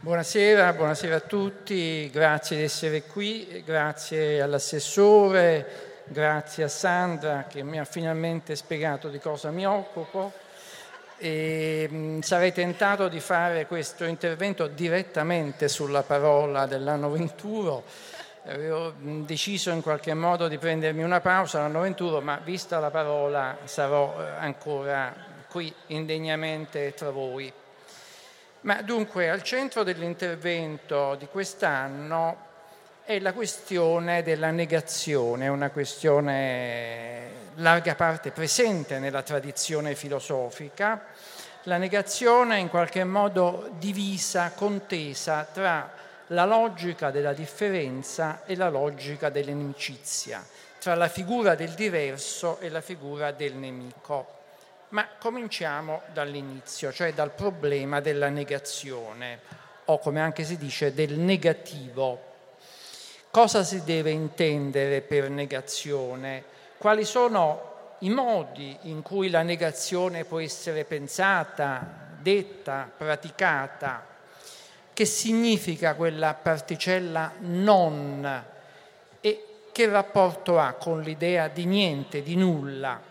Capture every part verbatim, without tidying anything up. Buonasera, buonasera a tutti, grazie di essere qui, grazie all'assessore, grazie a Sandra che mi ha finalmente spiegato di cosa mi occupo e mh, sarei tentato di fare questo intervento direttamente sulla parola dell'anno venturo. Avevo deciso in qualche modo di prendermi una pausa l'anno venturo, ma vista la parola sarò ancora qui indegnamente tra voi. Ma dunque al centro dell'intervento di quest'anno è la questione della negazione, una questione larga parte presente nella tradizione filosofica, la negazione in qualche modo divisa, contesa tra la logica della differenza e la logica dell'enicizia, tra la figura del diverso e la figura del nemico. Ma cominciamo dall'inizio, cioè dal problema della negazione, o come anche si dice del negativo. Cosa si deve intendere per negazione? Quali sono i modi in cui la negazione può essere pensata, detta, praticata? Che significa quella particella non? E che rapporto ha con l'idea di niente, di nulla?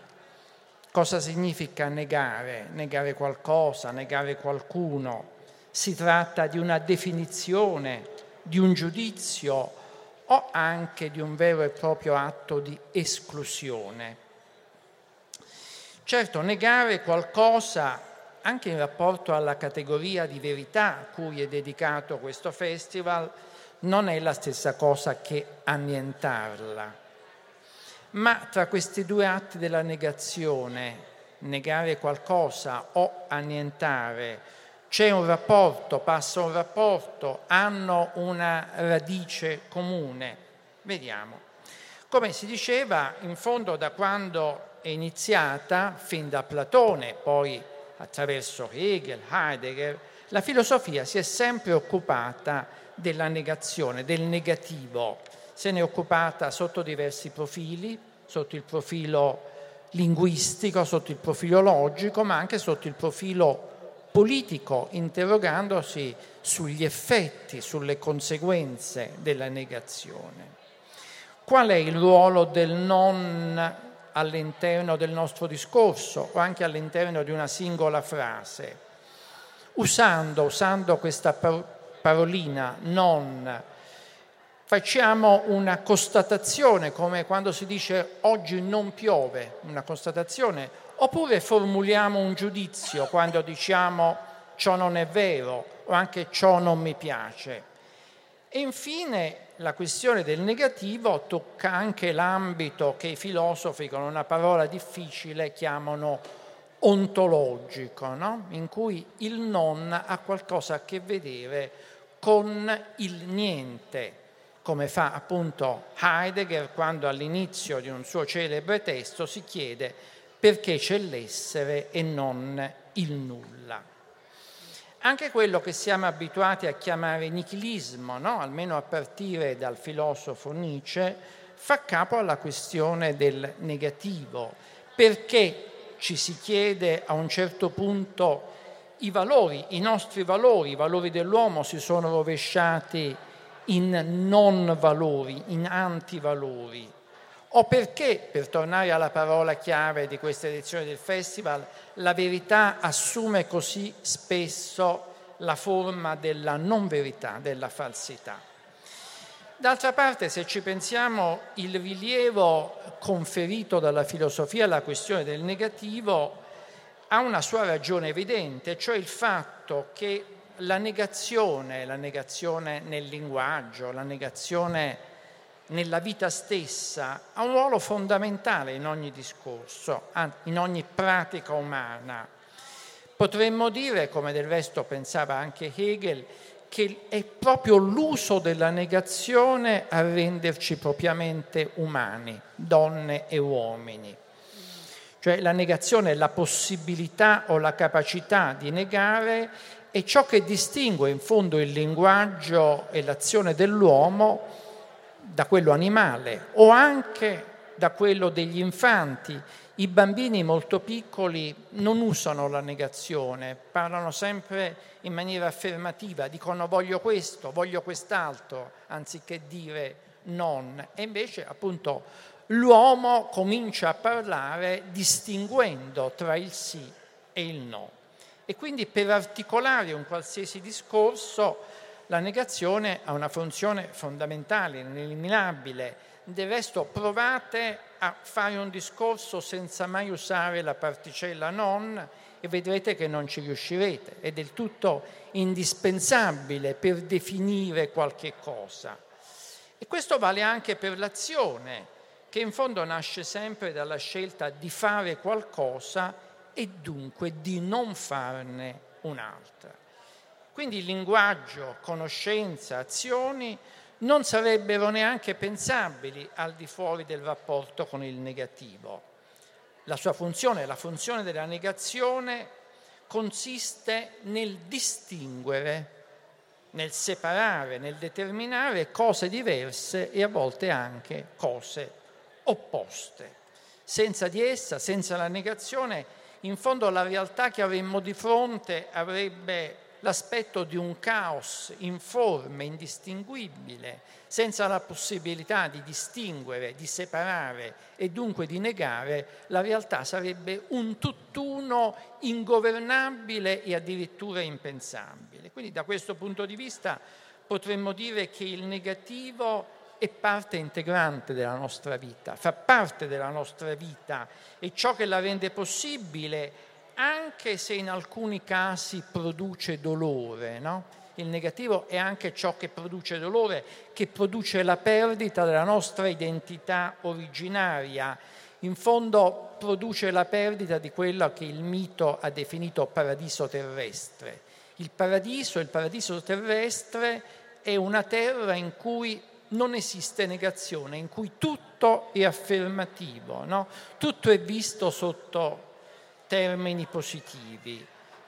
Cosa significa negare? Negare qualcosa, negare qualcuno? Si tratta di una definizione, di un giudizio o anche di un vero e proprio atto di esclusione? Certo, negare qualcosa anche in rapporto alla categoria di verità a cui è dedicato questo festival non è la stessa cosa che annientarla. Ma tra questi due atti della negazione, negare qualcosa o annientare, c'è un rapporto, passa un rapporto, hanno una radice comune. Vediamo. Come si diceva, in fondo da quando è iniziata, fin da Platone, poi attraverso Hegel, Heidegger, la filosofia si è sempre occupata della negazione, del negativo. Se ne è occupata sotto diversi profili, sotto il profilo linguistico, sotto il profilo logico, ma anche sotto il profilo politico, interrogandosi sugli effetti, sulle conseguenze della negazione. Qual è il ruolo del non all'interno del nostro discorso o anche all'interno di una singola frase? Usando, usando questa parolina non, facciamo una constatazione, come quando si dice oggi non piove, una constatazione, oppure formuliamo un giudizio quando diciamo ciò non è vero o anche ciò non mi piace. E infine la questione del negativo tocca anche l'ambito che i filosofi, con una parola difficile, chiamano ontologico, no? In cui il non ha qualcosa a che vedere con il niente, come fa appunto Heidegger quando all'inizio di un suo celebre testo si chiede perché c'è l'essere e non il nulla. Anche quello che siamo abituati a chiamare nichilismo, no? Almeno a partire dal filosofo Nietzsche, fa capo alla questione del negativo. Perché ci si chiede a un certo punto i valori, i nostri valori, i valori dell'uomo si sono rovesciati in non valori, in antivalori, o perché, per tornare alla parola chiave di questa edizione del festival, la verità assume così spesso la forma della non verità, della falsità. D'altra parte, se ci pensiamo, il rilievo conferito dalla filosofia alla questione del negativo ha una sua ragione evidente, cioè il fatto che la negazione, la negazione nel linguaggio, la negazione nella vita stessa, ha un ruolo fondamentale in ogni discorso, in ogni pratica umana. Potremmo dire, come del resto pensava anche Hegel, che è proprio l'uso della negazione a renderci propriamente umani, donne e uomini. Cioè la negazione è la possibilità o la capacità di negare. E ciò che distingue in fondo il linguaggio e l'azione dell'uomo da quello animale o anche da quello degli infanti. I bambini molto piccoli non usano la negazione, parlano sempre in maniera affermativa, dicono voglio questo, voglio quest'altro, anziché dire non. E invece appunto l'uomo comincia a parlare distinguendo tra il sì e il no. E quindi per articolare un qualsiasi discorso la negazione ha una funzione fondamentale, ineliminabile. Del resto provate a fare un discorso senza mai usare la particella non e vedrete che non ci riuscirete. È del tutto indispensabile per definire qualche cosa. E questo vale anche per l'azione, che in fondo nasce sempre dalla scelta di fare qualcosa e dunque di non farne un'altra. Quindi linguaggio, conoscenza, azioni non sarebbero neanche pensabili al di fuori del rapporto con il negativo. La sua funzione, la funzione della negazione, consiste nel distinguere, nel separare, nel determinare cose diverse e a volte anche cose opposte. Senza di essa, senza la negazione, in fondo la realtà che avremmo di fronte avrebbe l'aspetto di un caos informe, indistinguibile, senza la possibilità di distinguere, di separare e dunque di negare, la realtà sarebbe un tutt'uno ingovernabile e addirittura impensabile. Quindi da questo punto di vista potremmo dire che il negativo è parte integrante della nostra vita, fa parte della nostra vita e ciò che la rende possibile, anche se in alcuni casi produce dolore, no? Il negativo è anche ciò che produce dolore, che produce la perdita della nostra identità originaria, in fondo produce la perdita di quello che il mito ha definito paradiso terrestre. Il paradiso, il paradiso terrestre è una terra in cui non esiste negazione, in cui tutto è affermativo, no? Tutto è visto sotto termini positivi,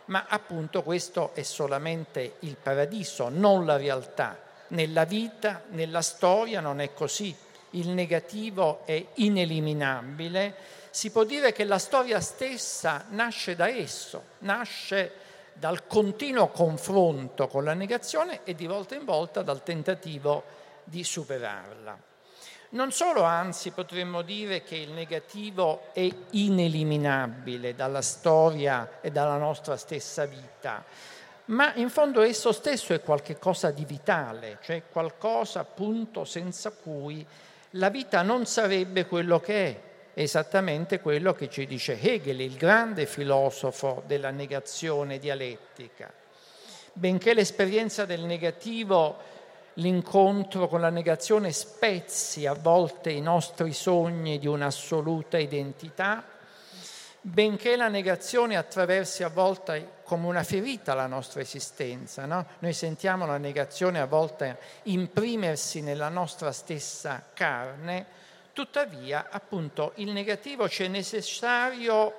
ma appunto questo è solamente il paradiso, non la realtà. Nella vita, nella storia non è così, il negativo è ineliminabile, si può dire che la storia stessa nasce da esso, nasce dal continuo confronto con la negazione e di volta in volta dal tentativo di superarla. Non solo, anzi, potremmo dire che il negativo è ineliminabile dalla storia e dalla nostra stessa vita, ma in fondo esso stesso è qualcosa di vitale, cioè qualcosa appunto senza cui la vita non sarebbe quello che è, esattamente quello che ci dice Hegel, il grande filosofo della negazione dialettica. Benché l'esperienza del negativo, l'incontro con la negazione spezzi a volte i nostri sogni di un'assoluta identità, benché la negazione attraversi a volte come una ferita la nostra esistenza, no? Noi sentiamo la negazione a volte imprimersi nella nostra stessa carne, tuttavia appunto il negativo ci è necessario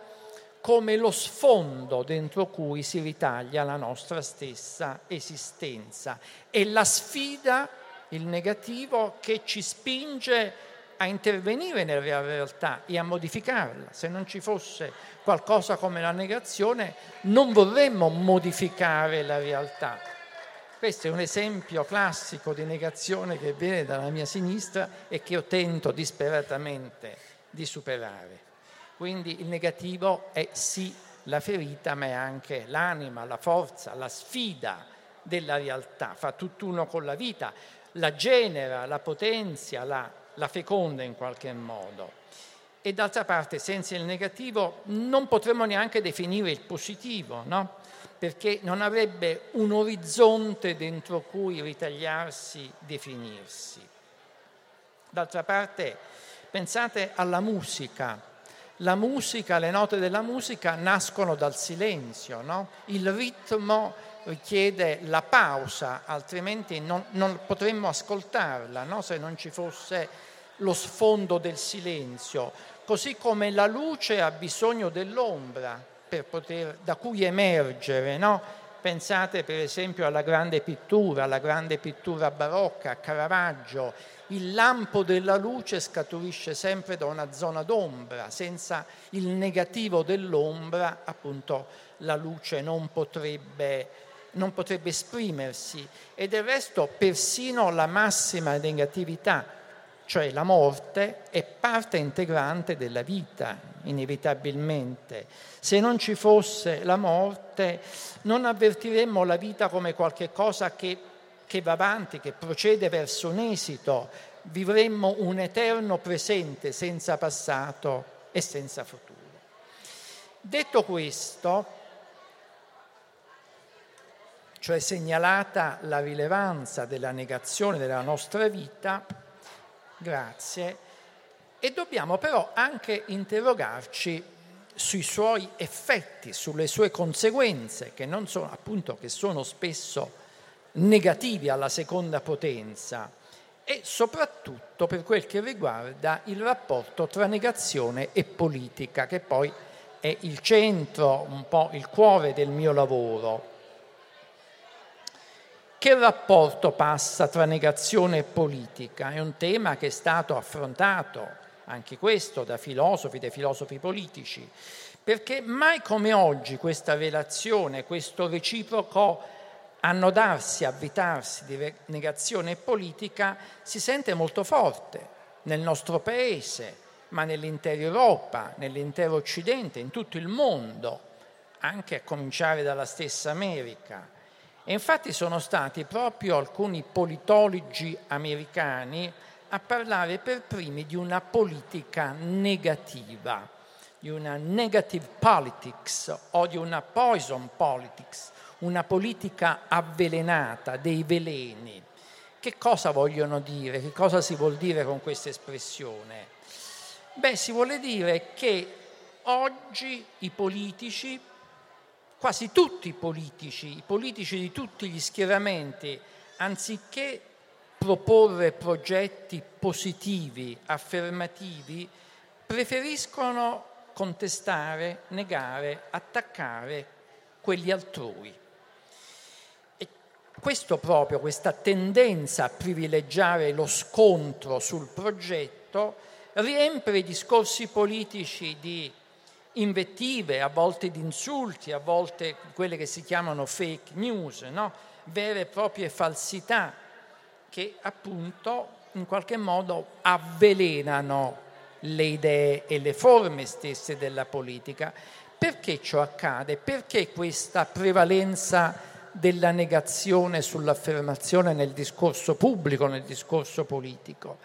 come lo sfondo dentro cui si ritaglia la nostra stessa esistenza. È la sfida, il negativo, che ci spinge a intervenire nella realtà e a modificarla. Se non ci fosse qualcosa come la negazione, non vorremmo modificare la realtà. Questo è un esempio classico di negazione che viene dalla mia sinistra e che io tento disperatamente di superare. Quindi il negativo è sì la ferita, ma è anche l'anima, la forza, la sfida della realtà. Fa tutt'uno con la vita, la genera, la potenzia, la, la feconda in qualche modo. E d'altra parte, senza il negativo non potremmo neanche definire il positivo, no? Perché non avrebbe un orizzonte dentro cui ritagliarsi, definirsi. D'altra parte, pensate alla musica. La musica, le note della musica nascono dal silenzio, no? Il ritmo richiede la pausa, altrimenti non, non potremmo ascoltarla, no? Se non ci fosse lo sfondo del silenzio. Così come la luce ha bisogno dell'ombra per poter, da cui emergere, no? Pensate per esempio alla grande pittura, alla grande pittura barocca, a Caravaggio. Il lampo della luce scaturisce sempre da una zona d'ombra, senza il negativo dell'ombra appunto la luce non potrebbe, non potrebbe esprimersi. E del resto persino la massima negatività, cioè la morte, è parte integrante della vita, inevitabilmente. Se non ci fosse la morte non avvertiremmo la vita come qualche cosa che, che va avanti, che procede verso un esito. Vivremmo un eterno presente senza passato e senza futuro. Detto questo, cioè segnalata la rilevanza della negazione della nostra vita, grazie, e dobbiamo però anche interrogarci sui suoi effetti, sulle sue conseguenze, che non sono appunto che sono spesso negativi alla seconda potenza, e soprattutto per quel che riguarda il rapporto tra negazione e politica, che poi è il centro, un po' il cuore del mio lavoro. Che rapporto passa tra negazione e politica? È un tema che è stato affrontato, anche questo, da filosofi, dai filosofi politici, perché mai come oggi questa relazione, questo reciproco annodarsi, avvitarsi di negazione e politica si sente molto forte nel nostro paese, ma nell'intera Europa, nell'intero Occidente, in tutto il mondo, anche a cominciare dalla stessa America. E infatti sono stati proprio alcuni politologi americani a parlare per primi di una politica negativa, di una negative politics o di una poison politics, una politica avvelenata, dei veleni. Che cosa vogliono dire? Che cosa si vuol dire con questa espressione? Beh, si vuole dire che oggi i politici, quasi tutti i politici, i politici di tutti gli schieramenti, anziché proporre progetti positivi, affermativi, preferiscono contestare, negare, attaccare quelli altrui. E questo proprio, questa tendenza a privilegiare lo scontro sul progetto, riempie i discorsi politici di invettive, a volte di insulti, a volte quelle che si chiamano fake news, no? Vere e proprie falsità che appunto in qualche modo avvelenano le idee e le forme stesse della politica. Perché ciò accade? Perché questa prevalenza della negazione sull'affermazione nel discorso pubblico, nel discorso politico?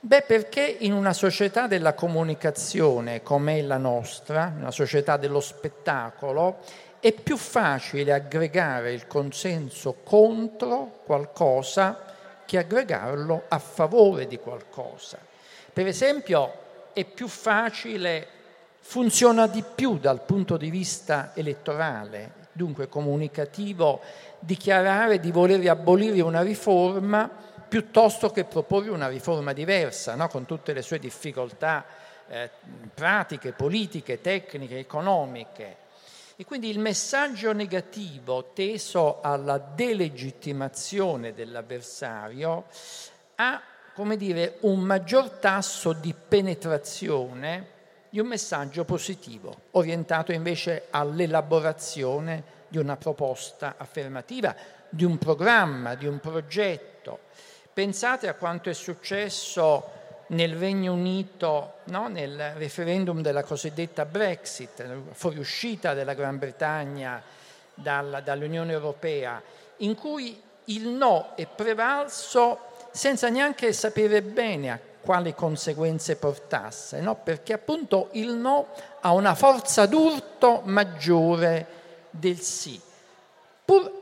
Beh, perché in una società della comunicazione come la nostra, una società dello spettacolo, è più facile aggregare il consenso contro qualcosa che aggregarlo a favore di qualcosa. Per esempio, è più facile, funziona di più dal punto di vista elettorale, dunque comunicativo, dichiarare di voler abolire una riforma piuttosto che proporre una riforma diversa, no? Con tutte le sue difficoltà eh, pratiche, politiche, tecniche, economiche. E quindi il messaggio negativo teso alla delegittimazione dell'avversario ha, come dire, un maggior tasso di penetrazione di un messaggio positivo, orientato invece all'elaborazione di una proposta affermativa, di un programma, di un progetto. Pensate a quanto è successo nel Regno Unito, no? Nel referendum della cosiddetta Brexit, fuoriuscita della Gran Bretagna dalla, dall'Unione Europea, in cui il no è prevalso senza neanche sapere bene a quali conseguenze portasse, no? Perché appunto il no ha una forza d'urto maggiore del sì, pur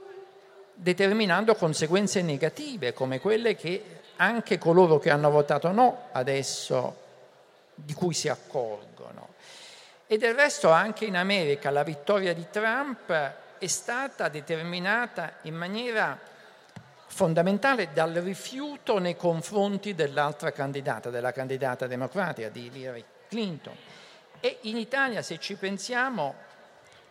determinando conseguenze negative come quelle che anche coloro che hanno votato no adesso di cui si accorgono. E del resto anche in America la vittoria di Trump è stata determinata in maniera fondamentale dal rifiuto nei confronti dell'altra candidata, della candidata democratica, di Hillary Clinton. E in Italia, se ci pensiamo,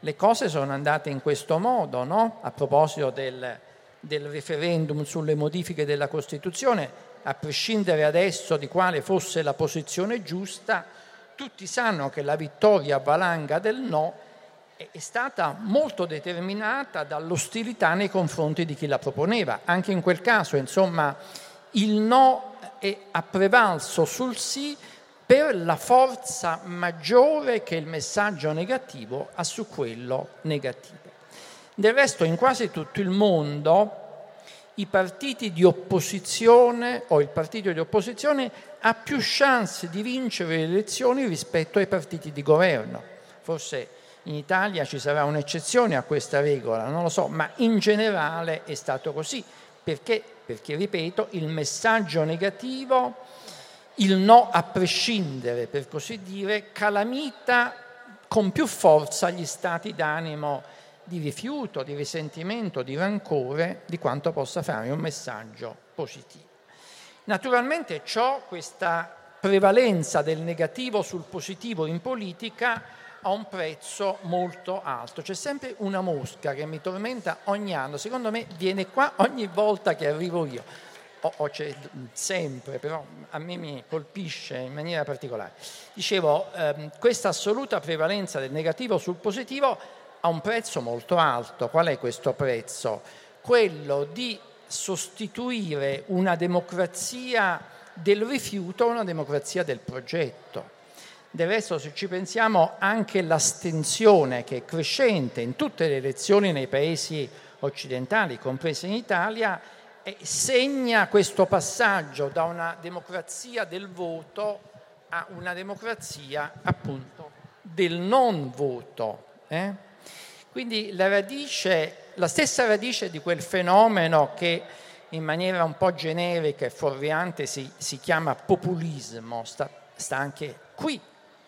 le cose sono andate in questo modo, no? A proposito del, del referendum sulle modifiche della Costituzione, a prescindere adesso di quale fosse la posizione giusta, tutti sanno che la vittoria valanga del no è stata molto determinata dall'ostilità nei confronti di chi la proponeva. Anche in quel caso, insomma, il no è, ha prevalso sul sì per la forza maggiore che il messaggio negativo ha su quello negativo. Del resto, in quasi tutto il mondo i partiti di opposizione o il partito di opposizione ha più chance di vincere le elezioni rispetto ai partiti di governo. Forse in Italia ci sarà un'eccezione a questa regola, non lo so, ma in generale è stato così. Perché? Perché, ripeto, il messaggio negativo, il no a prescindere, per così dire, calamita con più forza gli stati d'animo di rifiuto, di risentimento, di rancore, di quanto possa fare un messaggio positivo. Naturalmente ciò, questa prevalenza del negativo sul positivo in politica, ha un prezzo molto alto. C'è sempre una mosca che mi tormenta ogni anno, secondo me viene qua ogni volta che arrivo io. O, o c'è sempre, però a me mi colpisce in maniera particolare. Dicevo, ehm, questa assoluta prevalenza del negativo sul positivo ha un prezzo molto alto. Qual è questo prezzo? Quello di sostituire una democrazia del rifiuto a una democrazia del progetto. Del resto, se ci pensiamo, anche l'astensione, che è crescente in tutte le elezioni nei paesi occidentali, comprese in Italia, segna questo passaggio da una democrazia del voto a una democrazia appunto del non voto. Eh? Quindi la radice, la stessa radice di quel fenomeno che in maniera un po' generica e fuorviante si, si chiama populismo, sta, sta anche qui,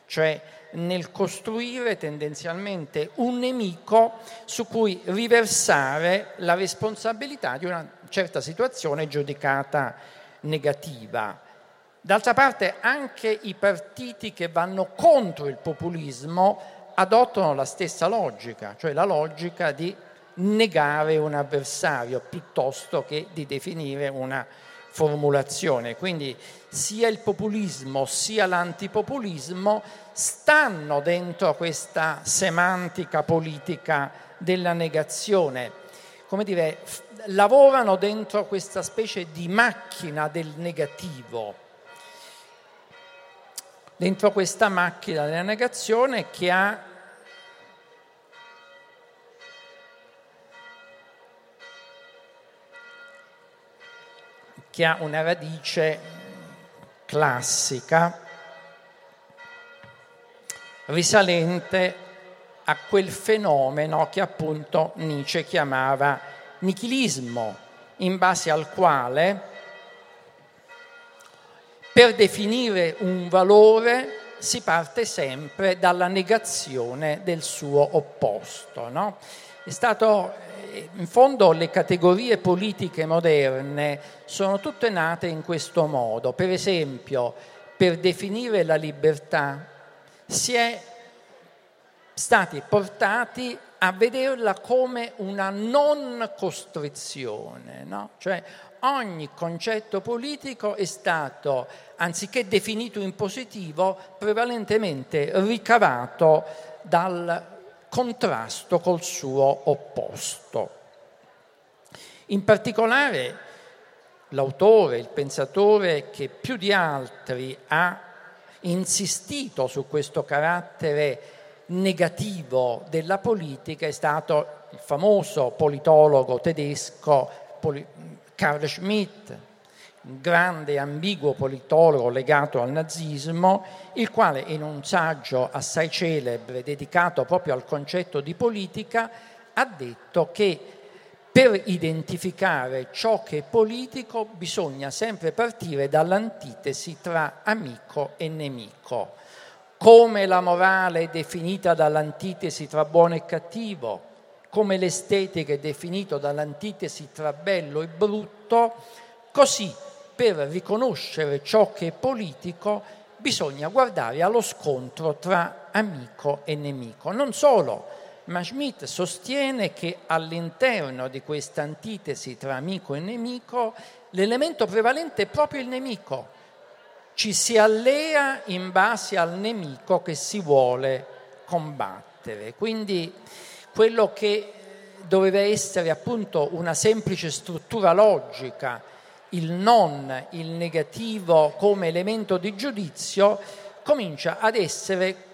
cioè nel costruire tendenzialmente un nemico su cui riversare la responsabilità di una certa situazione giudicata negativa. D'altra parte, anche i partiti che vanno contro il populismo adottano la stessa logica, cioè la logica di negare un avversario piuttosto che di definire una formulazione. Quindi sia il populismo sia l'antipopulismo stanno dentro questa semantica politica della negazione, come dire, f- lavorano dentro questa specie di macchina del negativo, dentro questa macchina della negazione che ha che ha una radice classica risalente a quel fenomeno che appunto Nietzsche chiamava nichilismo, in base al quale per definire un valore si parte sempre dalla negazione del suo opposto, no? È stato, in fondo, le categorie politiche moderne sono tutte nate in questo modo. Per esempio, per definire la libertà si è stati portati a vederla come una non costrizione, no? Cioè ogni concetto politico è stato, anziché definito in positivo, prevalentemente ricavato dal contrasto col suo opposto. In particolare, l'autore, il pensatore che più di altri ha insistito su questo carattere negativo della politica è stato il famoso politologo tedesco Karl Schmitt, un grande ambiguo politologo legato al nazismo, il quale in un saggio assai celebre dedicato proprio al concetto di politica ha detto che per identificare ciò che è politico bisogna sempre partire dall'antitesi tra amico e nemico. Come la morale è definita dall'antitesi tra buono e cattivo, come l'estetica è definita dall'antitesi tra bello e brutto, così per riconoscere ciò che è politico bisogna guardare allo scontro tra amico e nemico. Non solo, ma Schmitt sostiene che all'interno di questa antitesi tra amico e nemico l'elemento prevalente è proprio il nemico. Ci si allea in base al nemico che si vuole combattere. Quindi quello che doveva essere appunto una semplice struttura logica, il non, il negativo come elemento di giudizio, comincia ad essere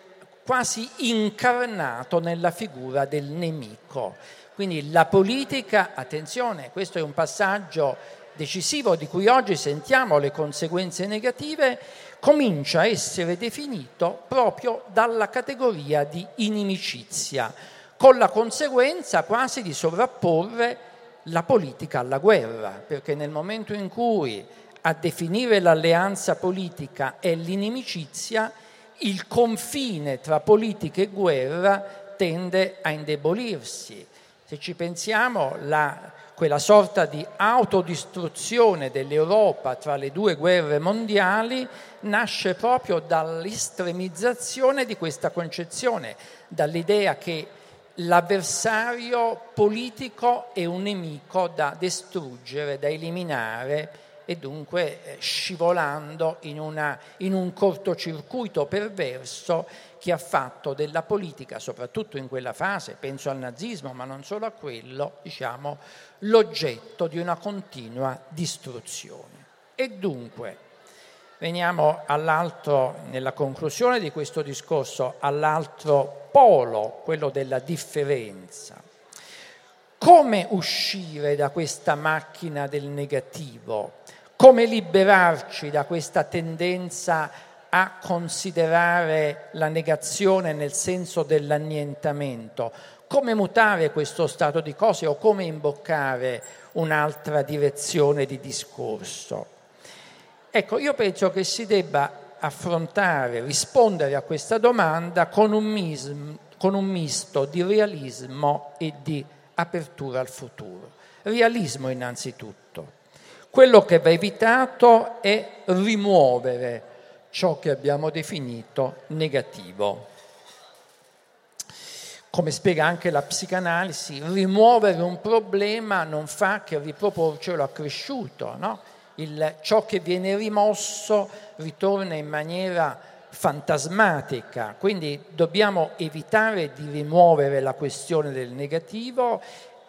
quasi incarnato nella figura del nemico. Quindi la politica, attenzione, questo è un passaggio decisivo di cui oggi sentiamo le conseguenze negative, comincia a essere definito proprio dalla categoria di inimicizia, con la conseguenza quasi di sovrapporre la politica alla guerra, perché nel momento in cui a definire l'alleanza politica è l'inimicizia, il confine tra politica e guerra tende a indebolirsi. Se ci pensiamo, la, quella sorta di autodistruzione dell'Europa tra le due guerre mondiali nasce proprio dall'estremizzazione di questa concezione, dall'idea che l'avversario politico è un nemico da distruggere, da eliminare, e dunque scivolando in, una, in un cortocircuito perverso che ha fatto della politica, soprattutto in quella fase, penso al nazismo ma non solo a quello, diciamo, l'oggetto di una continua distruzione. E dunque veniamo all'altro, nella conclusione di questo discorso, all'altro polo, quello della differenza. Come uscire da questa macchina del negativo? Come liberarci da questa tendenza a considerare la negazione nel senso dell'annientamento? Come mutare questo stato di cose o come imboccare un'altra direzione di discorso? Ecco, io penso che si debba affrontare, rispondere a questa domanda con un, mis- con un misto di realismo e di apertura al futuro. Realismo innanzitutto. Quello che va evitato è rimuovere ciò che abbiamo definito negativo. Come spiega anche la psicanalisi, rimuovere un problema non fa che riproporcelo accresciuto, no? Il, ciò che viene rimosso ritorna in maniera fantasmatica, quindi dobbiamo evitare di rimuovere la questione del negativo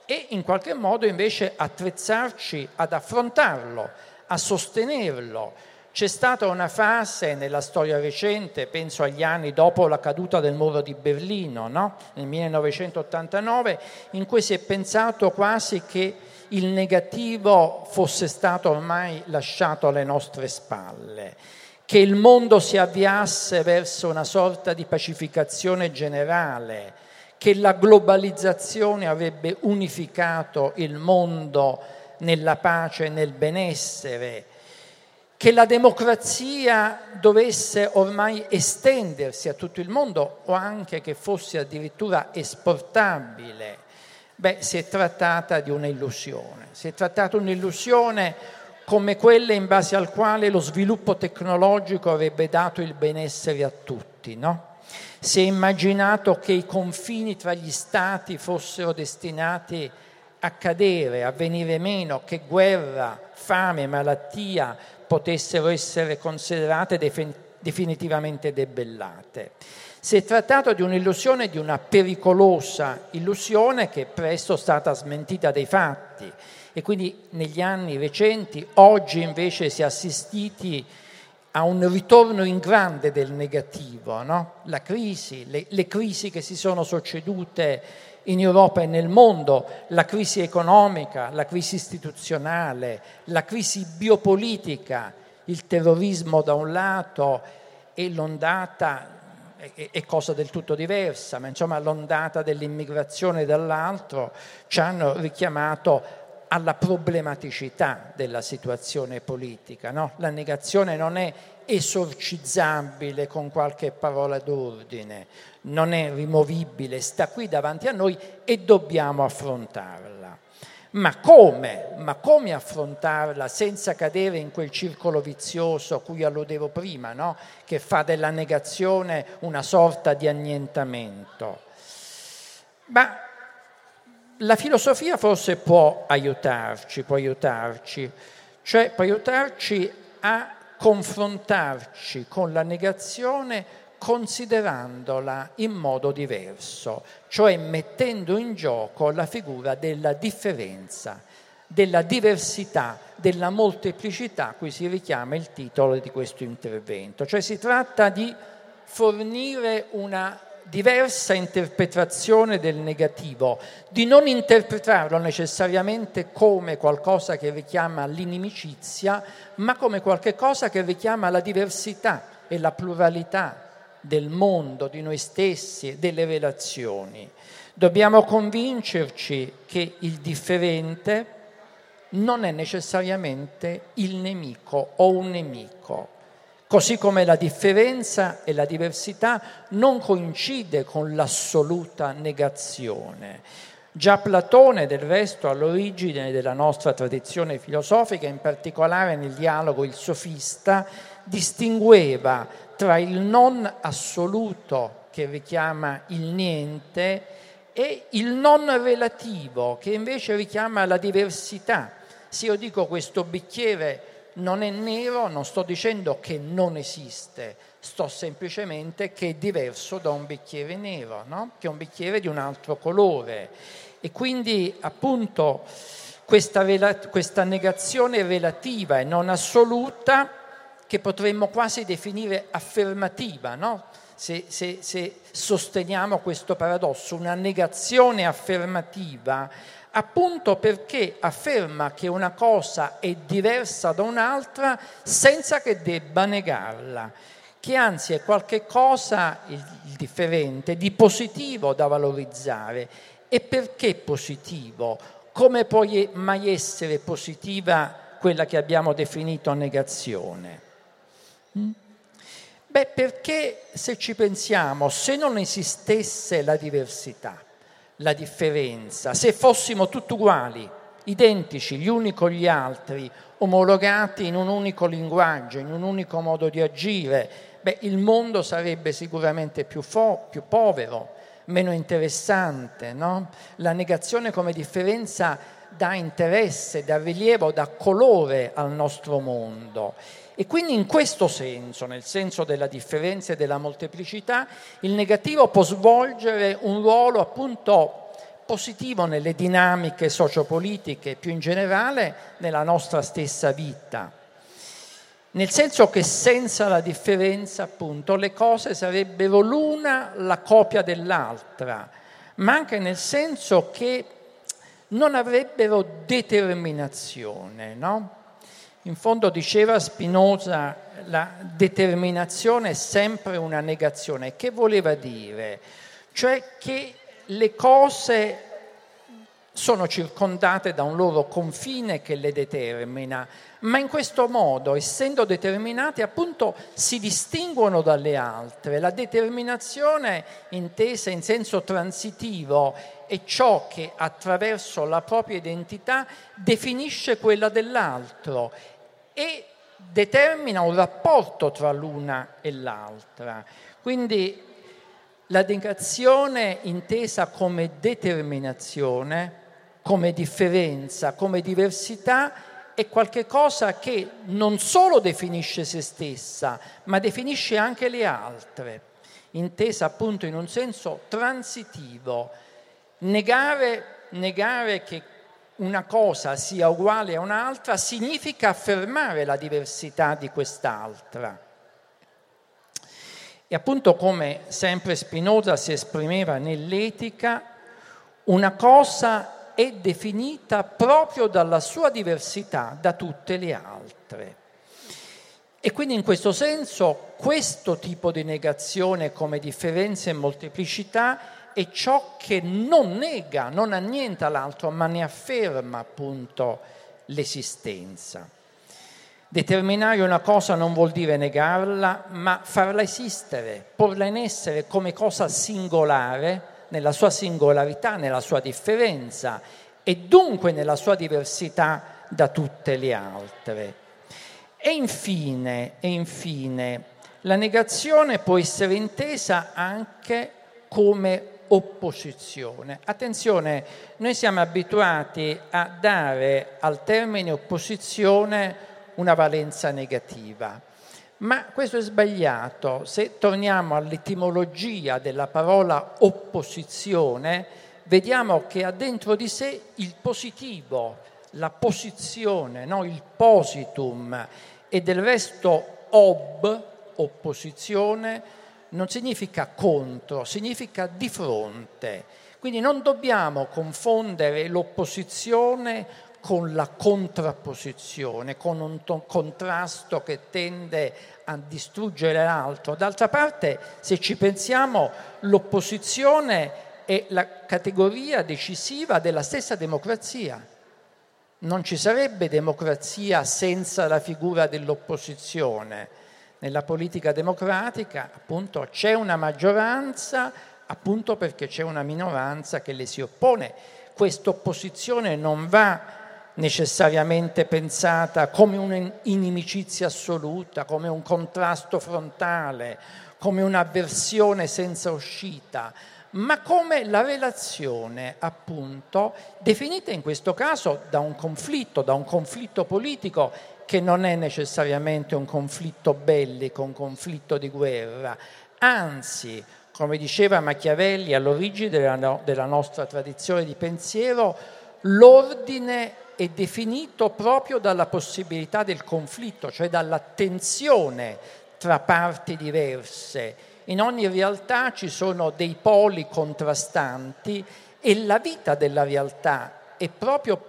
e in qualche modo invece attrezzarci ad affrontarlo, a sostenerlo. C'è stata una fase nella storia recente, penso agli anni dopo la caduta del muro di Berlino, no? Nel millenovecentottantanove, in cui si è pensato quasi che il negativo fosse stato ormai lasciato alle nostre spalle, che il mondo si avviasse verso una sorta di pacificazione generale, che la globalizzazione avrebbe unificato il mondo nella pace e nel benessere, che la democrazia dovesse ormai estendersi a tutto il mondo o anche che fosse addirittura esportabile. Beh, si è trattata di un'illusione, si è trattata un'illusione come quelle in base al quale lo sviluppo tecnologico avrebbe dato il benessere a tutti, no? Si è immaginato che i confini tra gli stati fossero destinati a cadere, a venire meno, che guerra, fame, malattia potessero essere considerate defin- definitivamente debellate. Si è trattato di un'illusione, di una pericolosa illusione che è presto stata smentita dai fatti. E quindi negli anni recenti, oggi invece si è assistiti a un ritorno in grande del negativo, no? La crisi, le, le crisi che si sono succedute in Europa e nel mondo, la crisi economica, la crisi istituzionale, la crisi biopolitica, il terrorismo da un lato e l'ondata, è cosa del tutto diversa, ma insomma l'ondata dell'immigrazione dall'altro ci hanno richiamato alla problematicità della situazione politica, no? La negazione non è esorcizzabile con qualche parola d'ordine, non è rimovibile, sta qui davanti a noi e dobbiamo affrontarla. Ma come? Ma come affrontarla senza cadere in quel circolo vizioso a cui alludevo prima, no? Che fa della negazione una sorta di annientamento? Ma la filosofia forse può aiutarci, può aiutarci, cioè può aiutarci a confrontarci con la negazione considerandola in modo diverso, cioè mettendo in gioco la figura della differenza, della diversità, della molteplicità a cui si richiama il titolo di questo intervento. Cioè si tratta di fornire una diversa interpretazione del negativo, di non interpretarlo necessariamente come qualcosa che richiama l'inimicizia, ma come qualche cosa che richiama la diversità e la pluralità del mondo, di noi stessi, delle relazioni. Dobbiamo convincerci che il differente non è necessariamente il nemico o un nemico. Così come la differenza e la diversità non coincide con l'assoluta negazione. Già Platone, del resto, all'origine della nostra tradizione filosofica, in particolare nel dialogo Il Sofista, distingueva tra il non assoluto, che richiama il niente, e il non relativo, che invece richiama la diversità. Se io dico questo bicchiere non è nero, non sto dicendo che non esiste, sto semplicemente che è diverso da un bicchiere nero, no? Che è un bicchiere di un altro colore. E quindi appunto questa, rela- questa negazione relativa e non assoluta, che potremmo quasi definire affermativa, no? se, se, se sosteniamo questo paradosso, una negazione affermativa, appunto perché afferma che una cosa è diversa da un'altra senza che debba negarla, che anzi è qualche cosa, il differente, di positivo da valorizzare. E perché positivo? Come può mai essere positiva quella che abbiamo definito negazione? Beh, perché se ci pensiamo, se non esistesse la diversità, la differenza, se fossimo tutti uguali, identici gli uni con gli altri, omologati in un unico linguaggio, in un unico modo di agire, beh, il mondo sarebbe sicuramente più, fo- più povero, meno interessante, no? La negazione come differenza dà interesse, dà rilievo, dà colore al nostro mondo. E quindi in questo senso, nel senso della differenza e della molteplicità, il negativo può svolgere un ruolo appunto positivo nelle dinamiche sociopolitiche, più in generale nella nostra stessa vita. Nel senso che senza la differenza, appunto, le cose sarebbero l'una la copia dell'altra, ma anche nel senso che non avrebbero determinazione, no? In fondo, diceva Spinoza, la determinazione è sempre una negazione. Che voleva dire? Cioè che le cose sono circondate da un loro confine che le determina, ma in questo modo, essendo determinate, appunto si distinguono dalle altre. La determinazione, intesa in senso transitivo, è ciò che attraverso la propria identità definisce quella dell'altro e determina un rapporto tra l'una e l'altra. Quindi la negazione intesa come determinazione, come differenza, come diversità è qualche cosa che non solo definisce se stessa, ma definisce anche le altre, intesa appunto in un senso transitivo. Negare, negare che una cosa sia uguale a un'altra significa affermare la diversità di quest'altra. E appunto, come sempre Spinoza si esprimeva nell'Etica, una cosa è definita proprio dalla sua diversità da tutte le altre. E quindi in questo senso questo tipo di negazione come differenza e molteplicità è ciò che non nega, non annienta l'altro, ma ne afferma appunto l'esistenza. Determinare una cosa non vuol dire negarla, ma farla esistere, porla in essere come cosa singolare, nella sua singolarità, nella sua differenza e dunque nella sua diversità da tutte le altre. E infine, e infine, la negazione può essere intesa anche come opposizione. Attenzione, noi siamo abituati a dare al termine opposizione una valenza negativa, ma questo è sbagliato. Se torniamo all'etimologia della parola opposizione, vediamo che ha dentro di sé il positivo, la posizione, no? Il positum, e del resto ob, opposizione, non significa contro, significa di fronte. Quindi non dobbiamo confondere l'opposizione con la contrapposizione, con un contrasto che tende a distruggere l'altro. D'altra parte, se ci pensiamo, l'opposizione è la categoria decisiva della stessa democrazia. Non ci sarebbe democrazia senza la figura dell'opposizione. Nella politica democratica, appunto, c'è una maggioranza, appunto perché c'è una minoranza che le si oppone. Questa opposizione non va necessariamente pensata come un'inimicizia assoluta, come un contrasto frontale, come un'avversione senza uscita, ma come la relazione, appunto, definita in questo caso da un conflitto, da un conflitto politico, che non è necessariamente un conflitto bellico, un conflitto di guerra. Anzi, come diceva Machiavelli all'origine della, no, della nostra tradizione di pensiero, l'ordine è definito proprio dalla possibilità del conflitto, cioè dalla tensione tra parti diverse. In ogni realtà ci sono dei poli contrastanti e la vita della realtà è proprio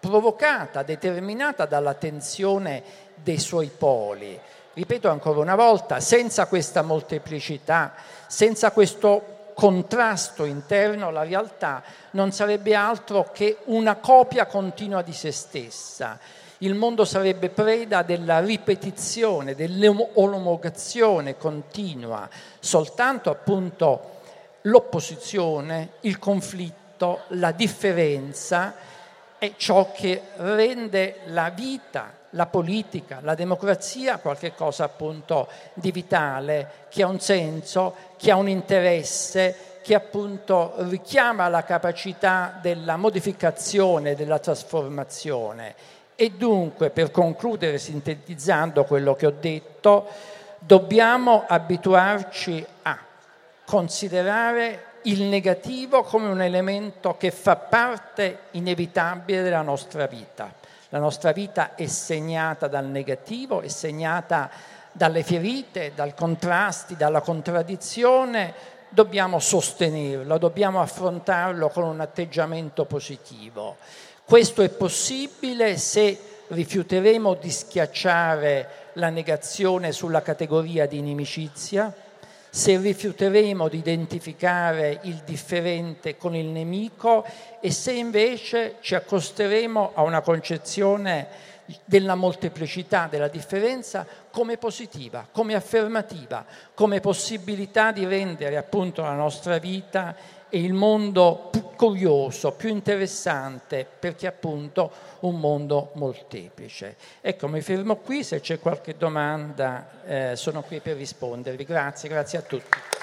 provocata, determinata dalla tensione dei suoi poli. Ripeto ancora una volta, senza questa molteplicità, senza questo contrasto interno, la realtà non sarebbe altro che una copia continua di se stessa. Il mondo sarebbe preda della ripetizione, dell'omologazione continua. Soltanto, appunto, l'opposizione, il conflitto, la differenza è ciò che rende la vita, la politica, la democrazia qualcosa, appunto, di vitale, che ha un senso, che ha un interesse, che appunto richiama la capacità della modificazione, della trasformazione. E dunque, per concludere, sintetizzando quello che ho detto, dobbiamo abituarci a considerare il negativo come un elemento che fa parte inevitabile della nostra vita. La nostra vita è segnata dal negativo, è segnata dalle ferite, dai contrasti, dalla contraddizione. Dobbiamo sostenerlo, dobbiamo affrontarlo con un atteggiamento positivo. Questo è possibile se rifiuteremo di schiacciare la negazione sulla categoria di inimicizia, se rifiuteremo di identificare il differente con il nemico e se invece ci accosteremo a una concezione della molteplicità, della differenza, come positiva, come affermativa, come possibilità di rendere, appunto, la nostra vita e il mondo più curioso, più interessante, perché, appunto, un mondo molteplice. Ecco, mi fermo qui, se c'è qualche domanda eh, sono qui per rispondervi. Grazie, grazie a tutti.